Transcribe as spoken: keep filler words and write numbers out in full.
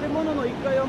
建物のいっかいはもう